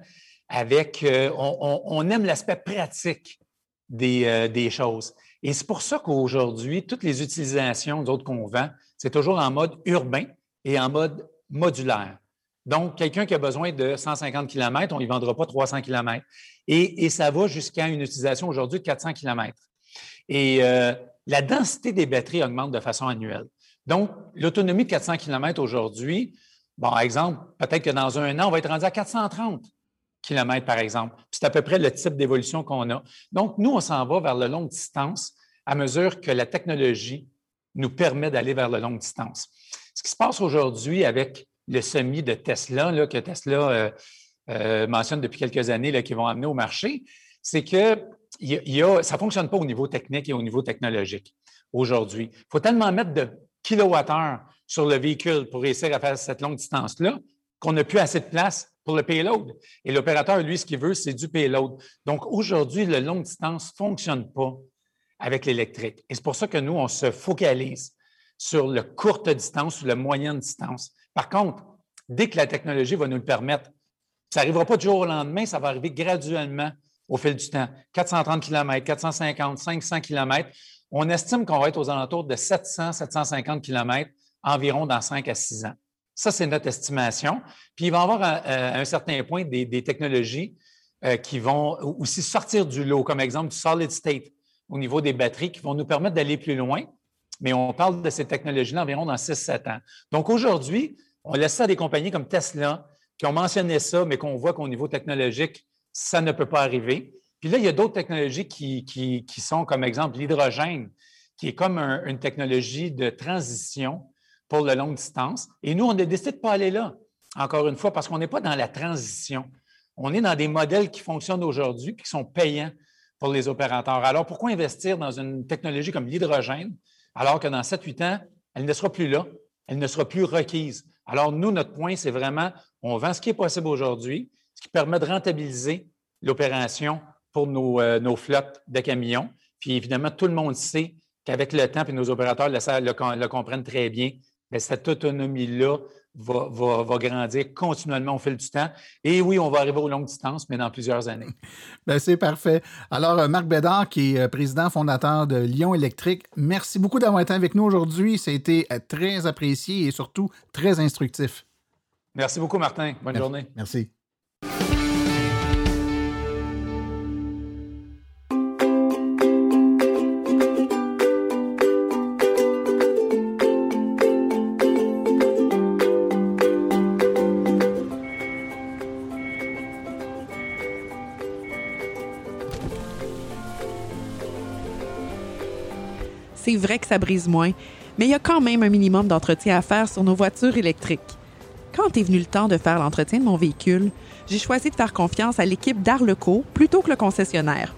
avec... Euh, on, on aime l'aspect pratique des, euh, des choses. Et c'est pour ça qu'aujourd'hui, toutes les utilisations d'autres qu'on vend, c'est toujours en mode urbain et en mode modulaire. Donc, quelqu'un qui a besoin de cent cinquante kilomètres, on ne lui vendra pas trois cents kilomètres. Et, et ça va jusqu'à une utilisation aujourd'hui de quatre cents kilomètres. Et euh, la densité des batteries augmente de façon annuelle. Donc, l'autonomie de quatre cents kilomètres aujourd'hui, bon, exemple, peut-être que dans un an, on va être rendu à quatre cent trente kilomètres, par exemple. C'est à peu près le type d'évolution qu'on a. Donc, nous, on s'en va vers la longue distance à mesure que la technologie nous permet d'aller vers la longue distance. Ce qui se passe aujourd'hui avec le semi de Tesla, là, que Tesla euh, euh, mentionne depuis quelques années, qu'ils vont amener au marché, c'est que il y a, ça ne fonctionne pas au niveau technique et au niveau technologique aujourd'hui. Il faut tellement mettre de kilowattheures sur le véhicule pour réussir à faire cette longue distance-là qu'on n'a plus assez de place pour le payload. Et l'opérateur, lui, ce qu'il veut, c'est du payload. Donc, aujourd'hui, la longue distance ne fonctionne pas avec l'électrique. Et c'est pour ça que nous, on se focalise sur la courte distance ou la moyenne distance. Par contre, dès que la technologie va nous le permettre, ça n'arrivera pas du jour au lendemain, ça va arriver graduellement au fil du temps. quatre cent trente kilomètres, quatre cent cinquante, cinq cents kilomètres. On estime qu'on va être aux alentours de sept cents, sept cent cinquante kilomètres environ dans cinq à six ans. Ça, c'est notre estimation. Puis, il va y avoir à, à un certain point des, des technologies euh, qui vont aussi sortir du lot, comme exemple du solid state au niveau des batteries, qui vont nous permettre d'aller plus loin. Mais on parle de ces technologies-là environ dans six à sept ans. Donc, aujourd'hui, on laisse ça à des compagnies comme Tesla qui ont mentionné ça, mais qu'on voit qu'au niveau technologique, ça ne peut pas arriver. Puis là, il y a d'autres technologies qui, qui, qui sont, comme exemple, l'hydrogène, qui est comme un, une technologie de transition pour la longue distance. Et nous, on a décidé de ne pas aller là, encore une fois, parce qu'on n'est pas dans la transition. On est dans des modèles qui fonctionnent aujourd'hui, qui sont payants pour les opérateurs. Alors, pourquoi investir dans une technologie comme l'hydrogène, alors que dans sept à huit ans, elle ne sera plus là, elle ne sera plus requise? Alors, nous, notre point, c'est vraiment, on vend ce qui est possible aujourd'hui, ce qui permet de rentabiliser l'opération pour nos, euh, nos flottes de camions. Puis évidemment, tout le monde sait qu'avec le temps, puis nos opérateurs le, le, le comprennent très bien, bien cette autonomie-là va, va, va grandir continuellement au fil du temps. Et oui, on va arriver aux longues distances, mais dans plusieurs années. Bien, c'est parfait. Alors, Marc Bédard, qui est président fondateur de Lion Électrique, merci beaucoup d'avoir été avec nous aujourd'hui. Ça a été très apprécié et surtout très instructif. Merci beaucoup, Martin. Bonne merci. journée. Merci. C'est vrai que ça brise moins, mais il y a quand même un minimum d'entretien à faire sur nos voitures électriques. Quand est venu le temps de faire l'entretien de mon véhicule, j'ai choisi de faire confiance à l'équipe d'Arleco plutôt que le concessionnaire.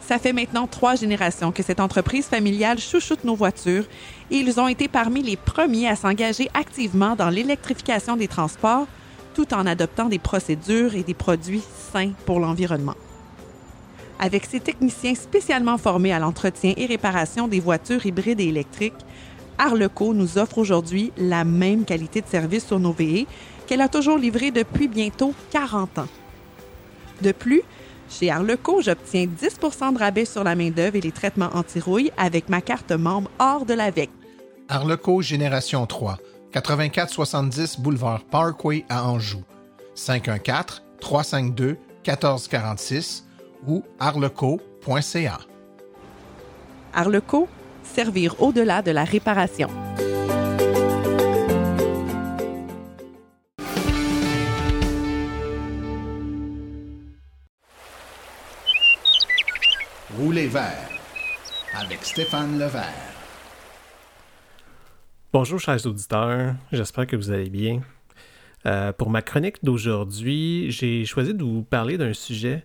Ça fait maintenant trois générations que cette entreprise familiale chouchoute nos voitures et ils ont été parmi les premiers à s'engager activement dans l'électrification des transports tout en adoptant des procédures et des produits sains pour l'environnement. Avec ses techniciens spécialement formés à l'entretien et réparation des voitures hybrides et électriques, Arleco nous offre aujourd'hui la même qualité de service sur nos V E qu'elle a toujours livrée depuis bientôt quarante ans. De plus, chez Arleco, j'obtiens dix pour cent de rabais sur la main-d'œuvre et les traitements anti-rouille avec ma carte membre hors de l'AVEQ. Arleco Génération trois, quatre-vingt-quatre soixante-dix Boulevard Parkway à Anjou, cinq un quatre, trois cinq deux, un quatre quatre six ou arleco point c a. Arleco, servir au-delà de la réparation. Roulez vert avec Stéphane Levert. Bonjour chers auditeurs, j'espère que vous allez bien. Euh, pour ma chronique d'aujourd'hui, j'ai choisi de vous parler d'un sujet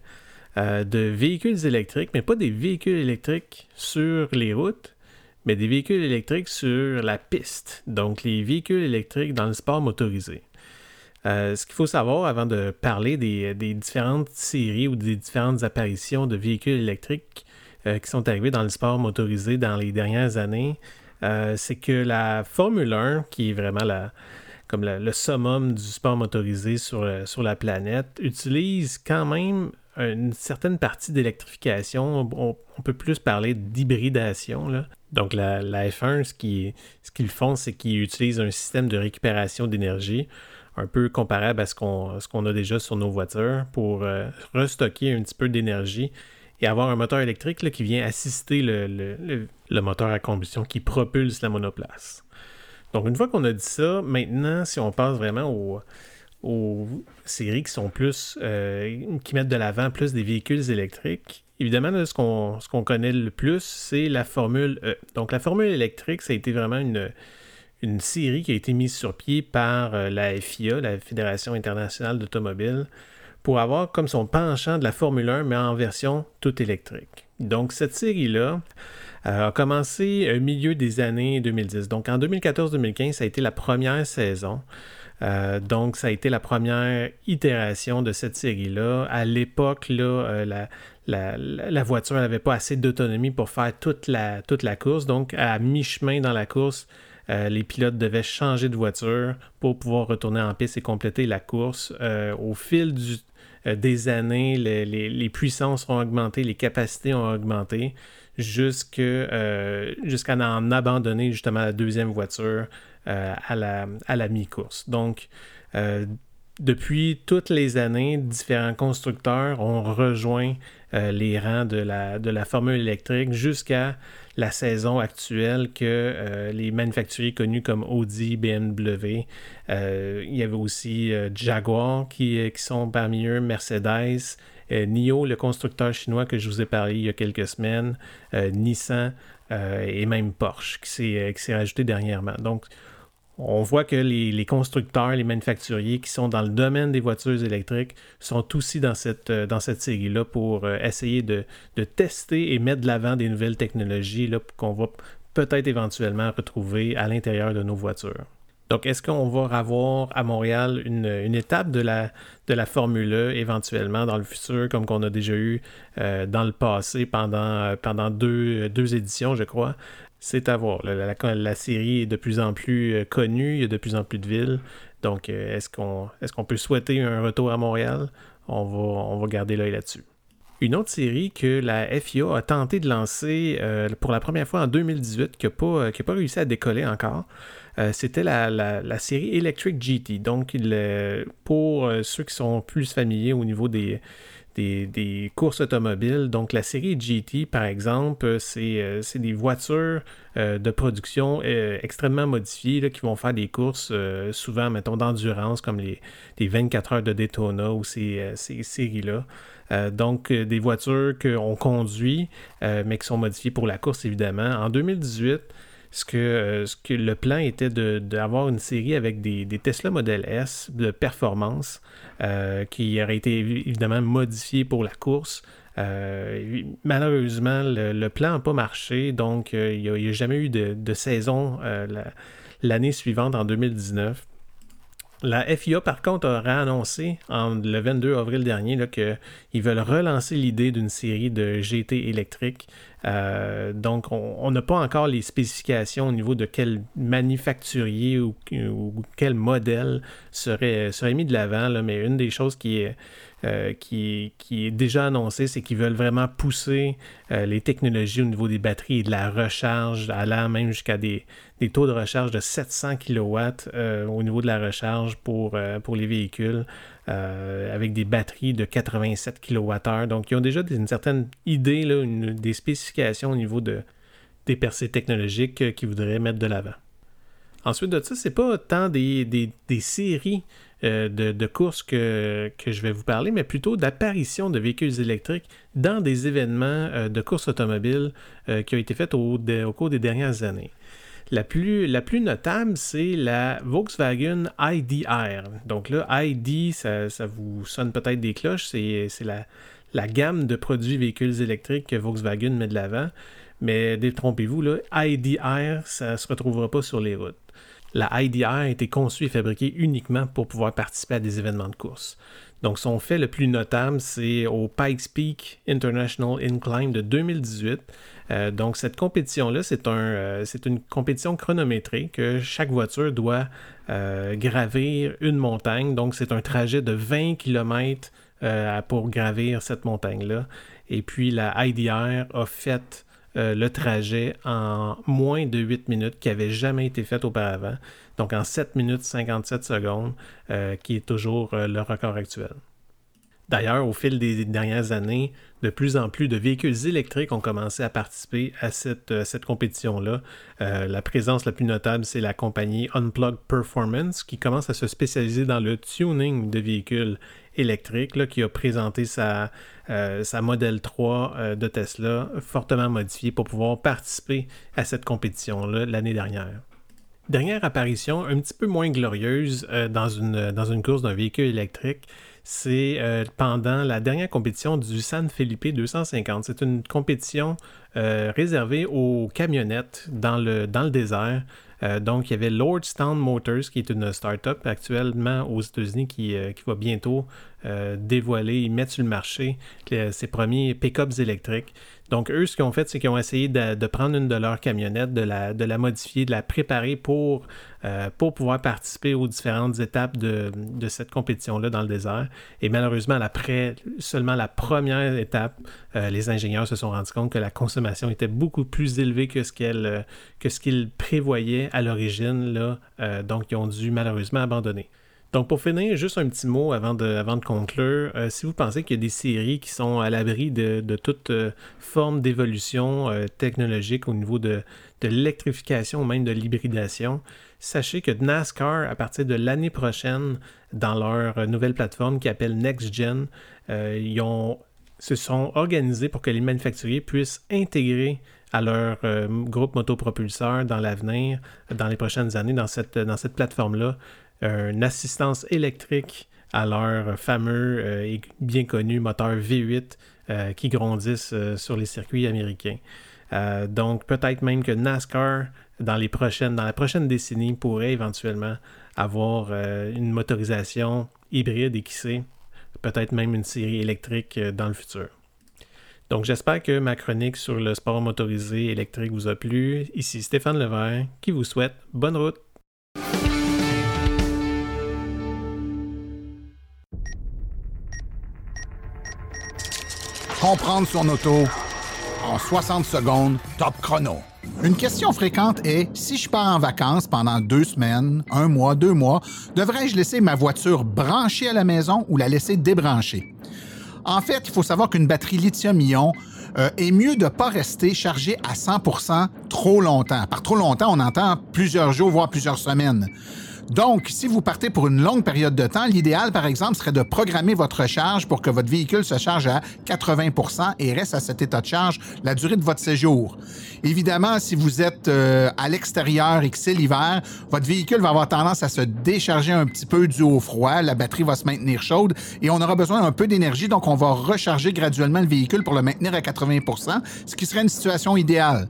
Euh, de véhicules électriques, mais pas des véhicules électriques sur les routes, mais des véhicules électriques sur la piste, donc les véhicules électriques dans le sport motorisé. Euh, ce qu'il faut savoir avant de parler des, des différentes séries ou des différentes apparitions de véhicules électriques euh, qui sont arrivés dans le sport motorisé dans les dernières années, euh, c'est que la Formule un, qui est vraiment la... comme le, le summum du sport motorisé sur, sur la planète, utilise quand même une certaine partie d'électrification. On, on peut plus parler d'hybridation, là. Donc la, la F un, ce, qui, ce qu'ils font, c'est qu'ils utilisent un système de récupération d'énergie, un peu comparable à ce qu'on, ce qu'on a déjà sur nos voitures, pour euh, restocker un petit peu d'énergie et avoir un moteur électrique là, qui vient assister le, le, le, le moteur à combustion qui propulse la monoplace. Donc, une fois qu'on a dit ça, maintenant, si on passe vraiment aux, aux séries qui sont plus, euh, qui mettent de l'avant plus des véhicules électriques, évidemment, là, ce, qu'on, ce qu'on connaît le plus, c'est la Formule E. Donc, la Formule électrique, ça a été vraiment une, une série qui a été mise sur pied par euh, la F I A, la Fédération internationale d'automobile, pour avoir comme son penchant de la Formule un, mais en version toute électrique. Donc, cette série-là euh, a commencé au milieu des années deux mille dix. Donc, en deux mille quatorze deux mille quinze, ça a été la première saison. Euh, donc, ça a été la première itération de cette série-là. À l'époque, là, euh, la, la, la voiture n'avait pas assez d'autonomie pour faire toute la, toute la course. Donc, à mi-chemin dans la course, Euh, les pilotes devaient changer de voiture pour pouvoir retourner en piste et compléter la course. Euh, au fil du, euh, des années, les, les, les puissances ont augmenté, les capacités ont augmenté, jusque, euh, jusqu'à en abandonner justement la deuxième voiture euh, à, la, à la mi-course. Donc, euh, depuis toutes les années, différents constructeurs ont rejoint euh, les rangs de la, de la Formule électrique jusqu'à la saison actuelle que euh, les manufacturiers connus comme Audi, B M W, euh, il y avait aussi euh, Jaguar qui, qui sont parmi eux, Mercedes, euh, NIO, le constructeur chinois que je vous ai parlé il y a quelques semaines, euh, Nissan euh, et même Porsche qui s'est, euh, qui s'est rajouté dernièrement. Donc, on voit que les, les constructeurs, les manufacturiers qui sont dans le domaine des voitures électriques sont aussi dans cette, dans cette série-là pour essayer de, de tester et mettre de l'avant des nouvelles technologies là, qu'on va peut-être éventuellement retrouver à l'intérieur de nos voitures. Donc, est-ce qu'on va avoir à Montréal une, une étape de la, de la Formule E éventuellement dans le futur, comme qu'on a déjà eu euh, dans le passé pendant, pendant deux, deux éditions, je crois? C'est à voir. La, la, la série est de plus en plus connue, il y a de plus en plus de villes. Donc, est-ce qu'on, est-ce qu'on peut souhaiter un retour à Montréal? On va, on va garder l'œil là-dessus. Une autre série que la F I A a tenté de lancer euh, pour la première fois en deux mille dix-huit, qui n'a pas, qui n'a pas réussi à décoller encore, euh, c'était la, la, la série Electric G T. Donc, le, pour euh, ceux qui sont plus familiers au niveau des... Des, des courses automobiles. Donc, la série G T, par exemple, c'est, euh, c'est des voitures euh, de production euh, extrêmement modifiées là, qui vont faire des courses euh, souvent, mettons, d'endurance, comme les, les vingt-quatre heures de Daytona ou ces, euh, ces séries-là. Euh, donc, euh, des voitures qu'on conduit, euh, mais qui sont modifiées pour la course, évidemment. En deux mille dix-huit, ce que, euh, ce que le plan était de, d'avoir une série avec des, des Tesla Model S de performance euh, qui aurait été évidemment modifiée pour la course. Euh, malheureusement, le, le plan n'a pas marché, donc euh, il n'y a, a jamais eu de, de saison euh, la, l'année suivante en deux mille dix-neuf. La F I A, par contre, a annoncé en, le vingt-deux avril dernier là, qu'ils veulent relancer l'idée d'une série de G T électrique. Euh, donc, on n'a pas encore les spécifications au niveau de quel manufacturier ou, ou quel modèle serait, serait mis de l'avant. Là, mais une des choses qui est, euh, qui, qui est déjà annoncée, c'est qu'ils veulent vraiment pousser euh, les technologies au niveau des batteries et de la recharge, allant même jusqu'à des... des taux de recharge de sept cents kilowatts euh, au niveau de la recharge pour, euh, pour les véhicules euh, avec des batteries de quatre-vingt-sept kilowattheures. Donc, ils ont déjà des, une certaine idée, là, une, des spécifications au niveau de, des percées technologiques euh, qu'ils voudraient mettre de l'avant. Ensuite de ça, c'est pas tant des, des, des séries euh, de, de courses que, que je vais vous parler, mais plutôt d'apparition de véhicules électriques dans des événements euh, de courses automobiles euh, qui ont été faits au, de, au cours des dernières années. La plus, la plus notable, c'est la Volkswagen I D R. Donc là, I D, ça, ça vous sonne peut-être des cloches. C'est, c'est la, la gamme de produits véhicules électriques que Volkswagen met de l'avant. Mais détrompez-vous, là, I D R, ça ne se retrouvera pas sur les routes. La I D R a été conçue et fabriquée uniquement pour pouvoir participer à des événements de course. Donc, son fait le plus notable, c'est au Pikes Peak International Incline de deux mille dix-huit. Euh, donc, cette compétition-là, c'est, un, euh, c'est une compétition chronométrée que chaque voiture doit euh, gravir une montagne. Donc, c'est un trajet de vingt kilomètres euh, pour gravir cette montagne-là. Et puis, la I D R a fait euh, le trajet en moins de huit minutes qui n'avait jamais été fait auparavant. Donc, en sept minutes cinquante-sept secondes, euh, qui est toujours euh, le record actuel. D'ailleurs, au fil des dernières années, de plus en plus de véhicules électriques ont commencé à participer à cette, à cette compétition-là. Euh, la présence la plus notable, c'est la compagnie Unplug Performance, qui commence à se spécialiser dans le tuning de véhicules électriques, là, qui a présenté sa, euh, sa Model trois euh, de Tesla, fortement modifiée pour pouvoir participer à cette compétition-là l'année dernière. Dernière apparition, un petit peu moins glorieuse euh, dans, une, dans une course d'un véhicule électrique, c'est euh, pendant la dernière compétition du San Felipe deux cent cinquante. C'est une compétition euh, réservée aux camionnettes dans le, dans le désert. Euh, donc, il y avait Lordstown Motors, qui est une start-up actuellement aux États-Unis qui, euh, qui va bientôt euh, dévoiler et mettre sur le marché les, ses premiers pick-ups électriques. Donc, eux, ce qu'ils ont fait, c'est qu'ils ont essayé de, de prendre une de leurs camionnettes, de la, de la modifier, de la préparer pour, euh, pour pouvoir participer aux différentes étapes de, de cette compétition-là dans le désert. Et malheureusement, après seulement la première étape, euh, les ingénieurs se sont rendus compte que la consommation était beaucoup plus élevée que ce, qu'elle, euh, que ce qu'ils prévoyaient à l'origine, là, euh, donc ils ont dû malheureusement abandonner. Donc pour finir, juste un petit mot avant de, avant de conclure. Euh, si vous pensez qu'il y a des séries qui sont à l'abri de, de toute euh, forme d'évolution euh, technologique au niveau de, de l'électrification ou même de l'hybridation, sachez que NASCAR, à partir de l'année prochaine, dans leur nouvelle plateforme qui s'appelle Next Gen, euh, ils ont, se sont organisés pour que les manufacturiers puissent intégrer à leur euh, groupe motopropulseur dans l'avenir, dans les prochaines années, dans cette, dans cette plateforme-là, euh, une assistance électrique à leur fameux euh, et bien connu moteur V huit euh, qui grandissent euh, sur les circuits américains. Euh, donc peut-être même que NASCAR, dans, les prochaines, dans la prochaine décennie, pourrait éventuellement avoir euh, une motorisation hybride et qui sait, peut-être même une série électrique euh, dans le futur. Donc, j'espère que ma chronique sur le sport motorisé électrique vous a plu. Ici Stéphane Levert qui vous souhaite bonne route. Comprendre son auto en soixante secondes, top chrono. Une question fréquente est, si je pars en vacances pendant deux semaines, un mois, deux mois, devrais-je laisser ma voiture branchée à la maison ou la laisser débranchée? En fait, il faut savoir qu'une batterie lithium-ion euh, est mieux de ne pas rester chargée à cent pour cent trop longtemps. Par trop longtemps, on entend plusieurs jours, voire plusieurs semaines. Donc, si vous partez pour une longue période de temps, l'idéal, par exemple, serait de programmer votre recharge pour que votre véhicule se charge à quatre-vingts pour cent et reste à cet état de charge la durée de votre séjour. Évidemment, si vous êtes euh, à l'extérieur et que c'est l'hiver, votre véhicule va avoir tendance à se décharger un petit peu dû au froid, la batterie va se maintenir chaude et on aura besoin d'un peu d'énergie, donc on va recharger graduellement le véhicule pour le maintenir à quatre-vingts pour cent, ce qui serait une situation idéale.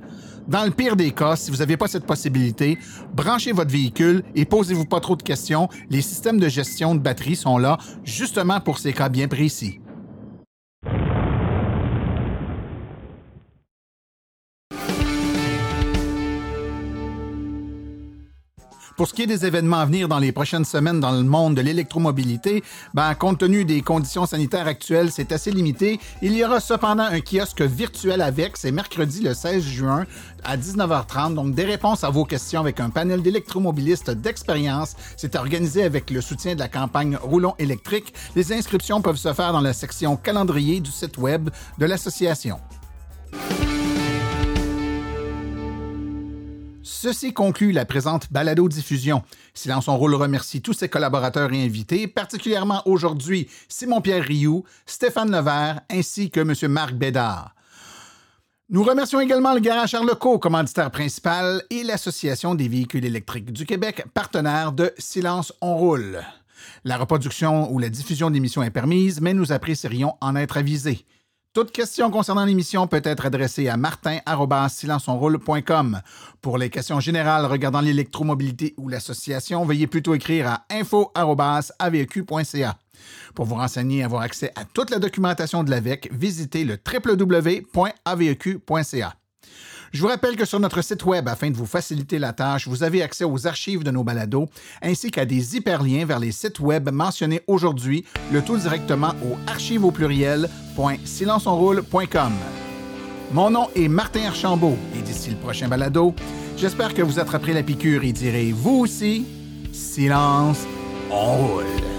Dans le pire des cas, si vous n'avez pas cette possibilité, branchez votre véhicule et posez-vous pas trop de questions. Les systèmes de gestion de batterie sont là justement pour ces cas bien précis. Pour ce qui est des événements à venir dans les prochaines semaines dans le monde de l'électromobilité, ben, compte tenu des conditions sanitaires actuelles, c'est assez limité. Il y aura cependant un kiosque virtuel AVEQ, c'est mercredi le seize juin à dix-neuf heures trente. Donc, des réponses à vos questions avec un panel d'électromobilistes d'expérience. C'est organisé avec le soutien de la campagne Roulons électrique. Les inscriptions peuvent se faire dans la section calendrier du site web de l'association. Ceci conclut la présente balado-diffusion. Silence en rôle remercie tous ses collaborateurs et invités, particulièrement aujourd'hui Simon-Pierre Rioux, Stéphane Levert ainsi que M. Marc Bédard. Nous remercions également le garage Arleco, commanditaire principal, et l'Association des véhicules électriques du Québec, partenaire de Silence en rôle. La reproduction ou la diffusion d'émissions est permise, mais nous apprécierions en être avisés. Toute question concernant l'émission peut être adressée à martin arobase silence on roule point com. Pour les questions générales regardant l'électromobilité ou l'association, veuillez plutôt écrire à info arobase a v e q point c a. Pour vous renseigner et avoir accès à toute la documentation de l'AVEQ, visitez le w w w point a v e q point c a. Je vous rappelle que sur notre site web, afin de vous faciliter la tâche, vous avez accès aux archives de nos balados, ainsi qu'à des hyperliens vers les sites web mentionnés aujourd'hui, le tout directement au archives au pluriel point silence on roule point com. Mon nom est Martin Archambault, et d'ici le prochain balado, j'espère que vous attraperez la piqûre et direz, vous aussi, silence, on roule.